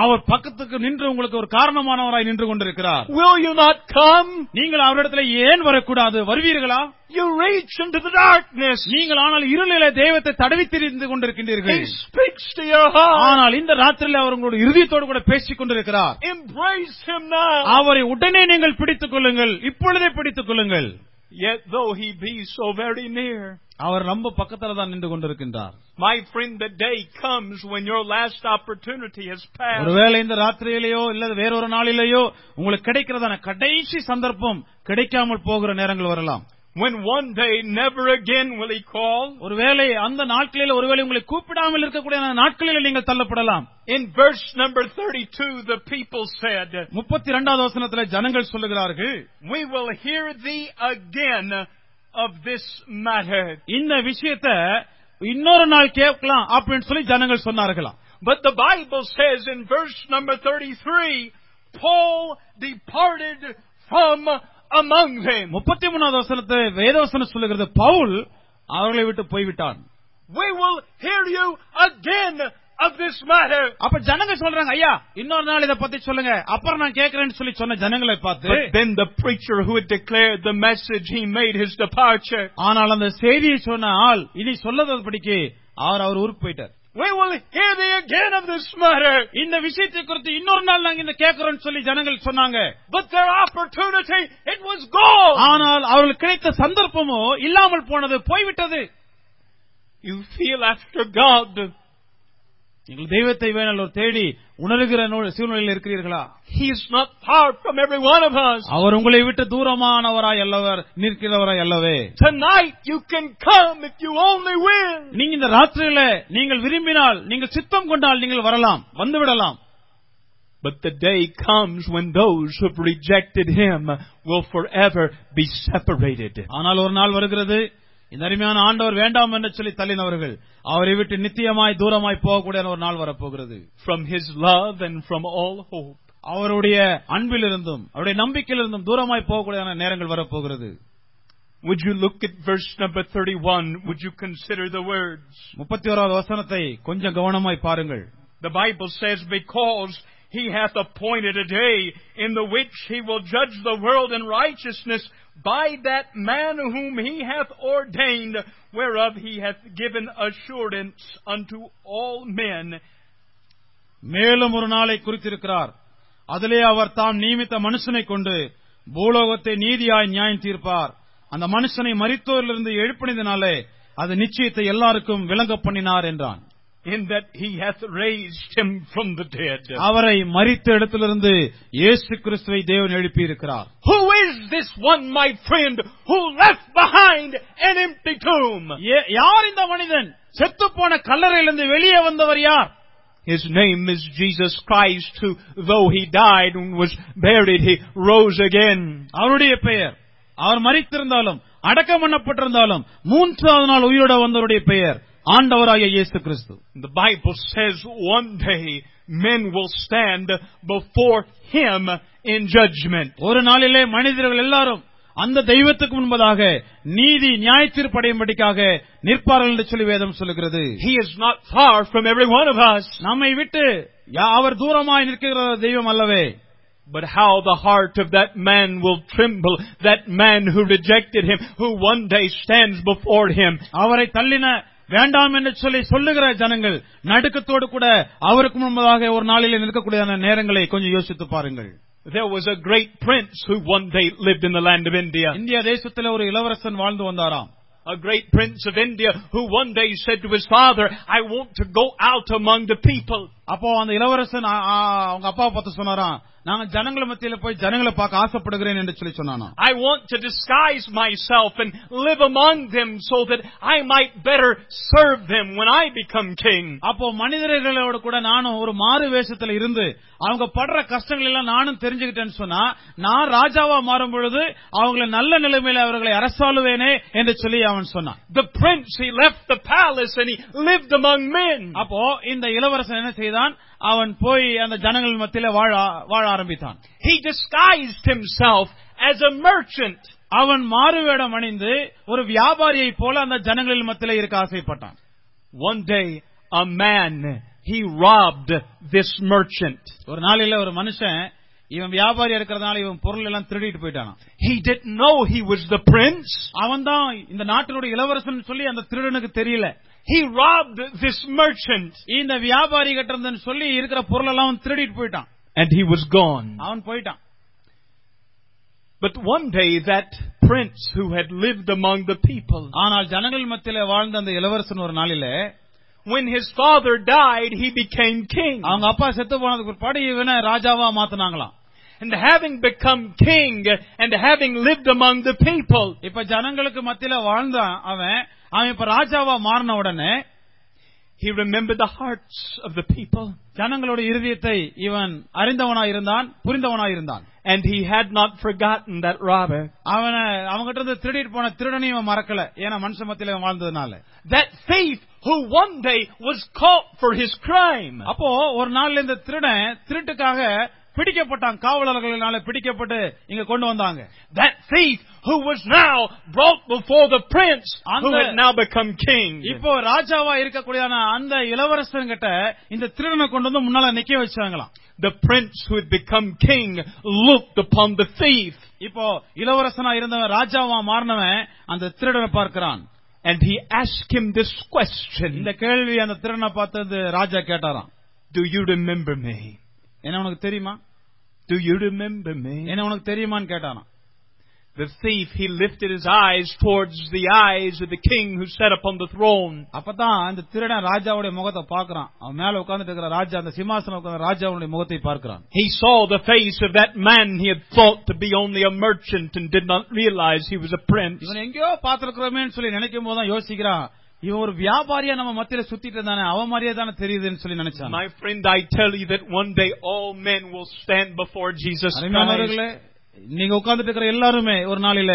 அவர் பக்கத்துக்கு நின்று உங்களுக்கு ஒரு காரணமானவராய் நின்று கொண்டிருக்கிறார். Will you not come? நீங்கள் அவரிடத்திலே ஏன் வரக்கூடாது, வருவீர்களா? You reach into the darkness. நீங்கள் ஆனால் இருளிலே தெய்வத்தை தடவி திரிந்து கொண்டிருக்கிறீர்கள். He speaks to your heart. ஆனால் இந்த ராத்திரியிலே அவர் உங்களுடைய இதயத்தோடு கூட பேசிக் கொண்டிருக்கிறார். Embrace him now. அவரை உடனே நீங்கள் பிடித்துக் கொள்ளுங்கள், இப்பொழுதே பிடித்துக் கொள்ளுங்கள். Yet though he be so very near. அவர் ரொம்ப பக்கத்துல தான் நின்று கொண்டிருக்கின்றார். My friend, the day comes when your last opportunity has passed. ஒருவேளை இந்த ராத்திரியிலேயோ இல்ல வேற ஒரு நாளிலேயோ உங்களுக்கு கிடைக்கிறதான கடைசி சந்தர்ப்பம் கிடைக்காமல் போகிற நேரங்கள் வரலாம். When one day never again will he call. ஒருவேளை அந்த நாட்களிலே ஒருவேளை உங்களை கூப்பிடாமல் இருக்கக்கூடிய நாட்களிலே நீங்கள் தள்ளப்படலாம். In verse number 32 the people said. 32வது வசனத்திலே ஜனங்கள் சொல்லுகிறார்கள். We will hear thee again of this matter. இந்த விஷயத்தை இன்னொரு நாள் கேட்கலாம் அப்படின்னு சொல்லி ஜனங்கள் சொன்னார்களாம். But the Bible says in verse number 33 Paul departed from among them. 33வது வசனத்தை வேதவசனம் சொல்லுகிறது, பவுல் அவர்களை விட்டு போய்விட்டான். We will hear you again of this matter. அப்ப ஜனங்க சொல்றாங்க, ஐயா இன்னொரு நாள் இத பத்தி சொல்லுங்க, அப்புறம் நான் கேக்குறேன்னு சொல்லி சொன்ன ஜனங்களை பார்த்து. But then the preacher who had declared the message, he made his departure. ஆனால் அந்த செய்தியை சொன்ன ஆள் இனி சொல்லதபடிக்கு அவர் ஊருக்கு போயிட்டார். We will hear thee again of this matter. இந்த விஷயத்தை குறித்து இன்னொரு நாள் நாங்க இந்த கேக்குறோம்னு சொல்லி ஜனங்கள் சொன்னாங்க. But their opportunity, it was gone. ஆனால் அவர்களுக்கு கிடைத்த சந்தர்ப்பமோ இல்லாமல் போனது, போய்விட்டது. You feel after God. நீங்கள் தெய்வத்தை வேணால் ஒரு தேடி உணர்கிற சூழ்நிலையில் இருக்கிறீர்களா? He is not far from every one of us. அவர் உங்களை விட்டு தூரமானவராய் அல்லவர் நிற்கிறவராய் அல்லவே. Tonight you can come if you only will. நீங்க இந்த ராத்திரியிலே நீங்கள் விரும்பினால், நீங்கள் சித்தம் கொண்டால் நீங்கள் வரலாம், வந்து விடலாம். But the day comes when those who have rejected him will forever be separated. ஆனால் ஒரு நாள் வருகிறது, இந்த அருமையான ஆண்டவர் வேண்டாம் என்று சொல்லி தள்ளினவர்கள் அவரை விட்டு நித்தியமாய் தூரமாய் போகக்கூடிய ஒரு நாள் வரப்போகிறது. From his love and from all hope. அவருடைய அன்பிலிருந்தும் அவருடைய நம்பிக்கையிலிருந்தும் தூரமாய் போகக்கூடிய நேரங்கள் வரப்போகிறது. Would you look at verse number 31? Would you consider the words? 31வது வசனத்தை கொஞ்சம் கவனமாய் பாருங்கள். The Bible says, because He hath appointed a day in the which He will judge the world in righteousness by that man whom He hath ordained, whereof He hath given assurance unto all men. மேலும் ஒரு நாளை குறித்திருக்கிறார். அதிலே அவர் தாம் நியமித்த மனுஷனை கொண்டு பூலோகத்தை நீதியாய் நியாயம் தீர்ப்பார். அந்த மனுஷனை மரித்தோரிலிருந்து எழுப்பினதினாலே அது நிச்சயத்தை எல்லாருக்கும் விளங்க பண்ணினார் என்றான். In that He hath raised him from the dead. அவரை மரித்த இடத்திலிருந்து இயேசு கிறிஸ்துவை தேவன் எழுப்பி இருக்கிறார். Who is this one, my friend, who left behind an empty tomb? யார் இந்த மனிதன்? செத்துப்போன கல்லறையிலிருந்து வெளியே வந்தவர் யார்? His name is Jesus Christ, who though He died and was buried, He rose again. அவருடைய பெயர், அவர் மரித்திருந்தாலும் அடக்கம் பண்ணப்பட்டிருந்தாலும் மூன்றாவது நாள் உயிரோட வந்தவருடைய பெயர் ஆண்டவராகிய இயேசு கிறிஸ்து. The Bible says one day men will stand before Him in judgment. ஒரு நாளிலே மனிதர்கள் எல்லாரும் அந்த தெய்வத்துக்கு முன்பதாக நீதி நியாயத்தீர்ப்படையும்படியாக நிற்பார்கள் என்று சொல்லி வேதம் சொல்கிறது. He is not far from every one of us. நம்மை விட்டு அவர் தூரமாய் நிற்கிற தெய்வம் அல்லவே. But how the heart of that man will tremble, that man who rejected Him, who one day stands before Him. அவரை தள்ளின வேண்டாம் என்று சொல்லுகிற ஜனங்கள் நடுக்கத்தோடு கூட அவருக்கு முன்பதாக ஒரு நாளிலே நிற்கக்கூடிய நேரங்களை கொஞ்சம் யோசித்து பாருங்கள். There was a great prince who one day lived in the land of India. இந்திய தேசத்திலே ஒரு இளவரசன் வாழ்ந்து வந்தாராம். A great prince of India who one day said to his father, I want to go out among the people. அப்போ அந்த இளவரசன் அவங்க அப்பாவை பார்த்து சொன்னாராம், நான் ஜனங்கள மத்தியில போய் ஜனங்களை பார்க்க ஆசைப்படுகிறேன் என்று சொல்லி சொன்னானாம். I want to disguise myself and live among them so that I might better serve them when I become king. அப்போ மனிதர்களோட கூட நானும் ஒரு மாறு வேஷத்துல இருந்து அவங்க படுற கஷ்டங்கள் எல்லாம் நானும் தெரிஞ்சுக்கிட்டேன்னு சொன்னா, நான் ராஜாவா மாறும் பொழுது அவங்களை நல்ல நிலைமையில அவர்களை அரசாளுவேனே என்று சொல்லி அவன் சொன்னான். The prince, he left the palace and he lived among men. அப்போ இந்த இளவரசன் என்ன செய்தார்? அவன் போய் அந்த ஜனங்கள் மத்தியில வாழ ஆரம்பித்தான். He disguised himself as a merchant. அவன் மாறுவேடம் அணிந்து ஒரு வியாபாரியை போல அந்த ஜனங்களின் மத்தியில இருக்க ஆசைப்பட்டான். One day a man, he robbed this merchant. ஒரு நாளில ஒரு மனுஷன் இவன் வியாபாரியா இருக்கிறதுனால இவன் பொருள் எல்லாம் திருடிட்டு போயிட்டான். He didn't know he was the prince. அவன் தான் இந்த நாட்டினுடைய இளவரசன் சொல்லி அந்த திருடனுக்கு தெரியல. He robbed this merchant. இந்த வியாபாரி கிட்ட இருந்தன்னு சொல்லி இருக்கிற பொருள் எல்லாம் அவன் திருடிட்டு போயிட்டான். And he was gone. அவன் போயிட்டான். But one day that prince who had lived among the people. ஆனால் ஜனங்கள் மத்தியிலே வாழ்ந்த அந்த இளவரசன் ஒரு நாளிலே, when his father died, he became king. அவங்க அப்பா செத்து போனதுக்கு பிறகு இவனை ராஜாவா மாத்துனாங்களாம். And having become king and having lived among the people, இப்ப ஜனங்களுக்கு மத்தியில வாழ்ந்தான் அவன் இப்ப ராஜாவா மாறின உடனே, he remembered the hearts of the people. ஜனங்களோட இதயத்தை இவன் அறிந்தவனாய் இருந்தான், புரிந்தவனாய் இருந்தான். And he had not forgotten that robber. அவங்கிட்ட இருந்து திருடிட்டு போன திருடனை இவன் மறக்கல, ஏன்னா மனுஷ மத்தியில இவன் வாழ்ந்ததனால. That thief who one day was caught for his crime. அப்போ ஒரு நாள்ல இந்த திருடன் திருட்டுக்காக பிடிக்கப்பட்டான், காவலர்களால பிடிக்கப்பட்டு இங்க கொண்டு வந்தாங்க. That thief who was now brought before the prince who had now become king. இப்போ ராஜாவா இருக்கக்கூடிய அந்த இளவரசன் கிட்ட இந்த திருடனை கொண்டு வந்து முன்னால நிக்க வச்சாங்களாம். The prince who had become king looked upon the thief. இப்போ இளவரசனா இருந்தவன் ராஜாவா மாறினவன் அந்த திருடனை பார்க்கிறான். And he asked him this question. இந்த கேள்வி அந்த திருடனை பார்த்தது ராஜா கேட்டாராம். Do you remember me? என்ன உனக்கு தெரியுமா? Do you remember me? என்ன உனக்கு தெரியுமான்னு கேட்டாராம். The thief, he lifted his eyes towards the eyes of the king who sat upon the throne. அப்பதான் அந்த திருடன் ராஜாவுடைய முகத்தை பார்க்கறான். அவன் மேல உட்கார்ந்துட்டு இருக்கிற ராஜா, அந்த சிம்மாசனத்துல உட்கார்ந்த ராஜாவுடைய முகத்தை பார்க்கறான். He saw the face of that man he had thought to be only a merchant and did not realize he was a prince. இவன் எங்கயோ பாத்துக்கிறோமேன்னு சொல்லி நினைக்கும் போது யோசிக்கிறான், இவன் ஒரு வியாபாரியா நம்ம மத்தியில சுத்திட்டு இருந்தானே, அவன் மாதிரியே தான தெரியுதுன்னு சொல்லி நினைச்சான். My friend, I tell you that one day all men will stand before Jesus Christ. நீங்க உட்கார்ந்துட்டு இருக்கிற எல்லாருமே ஒரு நாளில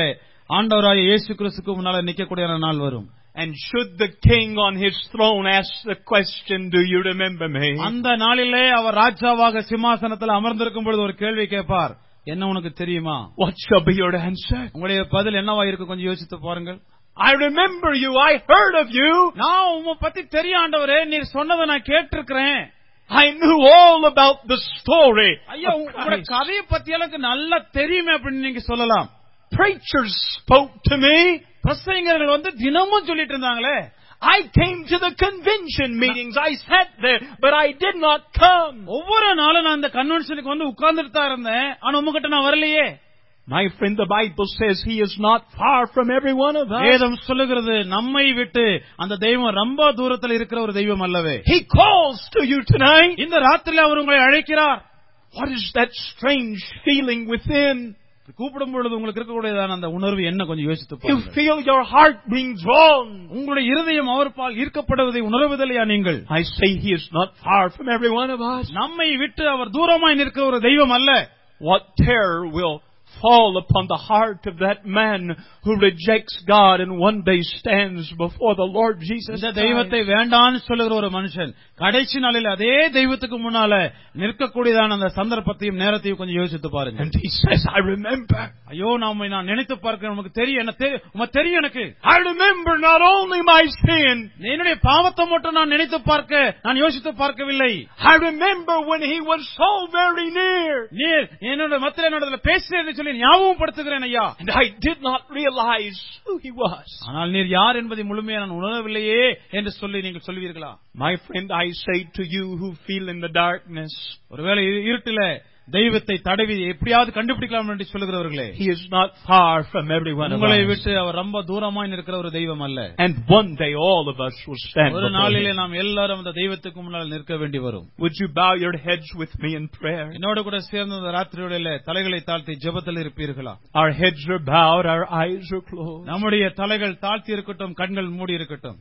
ஆண்டவராகிய இயேசு கிறிஸ்துவுக்கு முன்னால நிக்கக்கூடிய நாள் வரும். And should the king on his throne ask the question, do you remember me? அந்த நாளிலே அவர் ராஜாவாக சிம்மாசனத்தில் அமர்ந்திருக்கும் பொழுது ஒரு கேள்வி கேட்பார், என்ன உனக்கு தெரியுமா? What shall be your answer? உங்களுடைய பதில் என்னவா இருக்கு கொஞ்சம் யோசித்து பாருங்கள். I remember you, I heard of you. நான் உம்மை பத்தி தெரியும் ஆண்டவரே, நீர் சொன்னதை நான் கேட்டிருக்கிறேன். I knew all about the story. ஐயா உங்க கதையை பத்தி எனக்கு நல்லா தெரியுமே அப்படின்னு நீங்க சொல்லலாம். Preachers spoke to me. பிரசங்கர்கள் வந்து தினமும் சொல்லிட்டு இருந்தாங்களே. I came to the convention meetings. I sat there, but I did not come. ஒவ்வொரு நாளும் நான் அந்த கன்வென்ஷனுக்கு வந்து உட்கார்ந்துட்டு தான் இருந்தேன், ஆனா உங்ககிட்ட நான் வரலையே. My friend, the Bible says he is not far from every one of us. வேதம் சொல்லுகிறது, நம்மை விட்டு அந்த தெய்வம் ரொம்ப தூரத்தில் இருக்கிற ஒரு தெய்வம் அல்லவே. He calls to you tonight. இந்த ராத்திரில அவர் உங்களை அழைக்கிறார். What is that strange feeling within? கூப்பிடும் பொழுது உங்களுக்கு இருக்கக்கூடியதான அந்த உணர்வு என்ன கொஞ்சம் யோசித்து பாருங்கள். You feel your heart being drawn. உங்களுடைய இருதயம் அவர்பால் ஈர்க்கப்படுவதை உணர்வதில்லையா நீங்கள்? I say he is not far from every one of us. நம்மை விட்டு அவர் தூரமாய் நிற்கிற ஒரு தெய்வம் அல்ல. What terror will fall upon the heart of that man who rejects God and one day stands before the Lord Jesus Christ. தெய்வத்தை வேண்டான்னு சொல்லுகிற ஒரு மனுஷன் கடைசி நாளில் அதே தெய்வத்துக்கு முன்னால நிற்கக்கூடியதான அந்த சந்தர்ப்பத்தையும் நேரத்தையும் கொஞ்சம் யோசித்து பாருங்க. And he says, I remember. ஐயோ நான் நினைத்து பார்க்கிறேன், நமக்கு தெரியும், என்ன தெரியும் எனக்கு. I remember not only my sin. என்னுடைய பாவத்தை மட்டும் நான் நினைத்து பார்க்க, நான் யோசித்து பார்க்கவில்லை. I remember when he was so very near. நீர் என்னோட மத்தியில என்னோட பேசினது ஞாபகப்படுத்துகிறேன் ஐயா. And I did not realize who he was. ஆனால் நீர் யார் என்பதை முழுமையாக நான் உணரவில்லையே என்று சொல்லி நீங்கள் சொல்வீர்களா? My friend, I say to you who feel in the darkness. ஒருவேளை இருட்டில தெய்வத்தை தடவி எப்படியாவது கண்டுபிடிக்கலாம் என்று சொல்லுகிறவர்களே, He is not far from every one of us. உங்களை விட்டு அவர் ரொம்ப தூரமாய் நிற்கிற ஒரு தெய்வம் அல்ல. And one day all of us will stand. ஒரு நாளிலே நாம் எல்லாரும் அந்த தெய்வத்துக்கு முன்னால் நிற்க வேண்டி வரும். Would you bow your heads with me in prayer? என்னோடு கூட சேர்ந்து அந்த ராத்திரியோட தலைகளை தாழ்த்தி ஜெபத்தில் இருப்பீர்களா? Our heads are bowed, our eyes are closed. நம்முடைய தலைகள் தாழ்த்தி இருக்கட்டும், கண்கள் மூடி இருக்கட்டும்.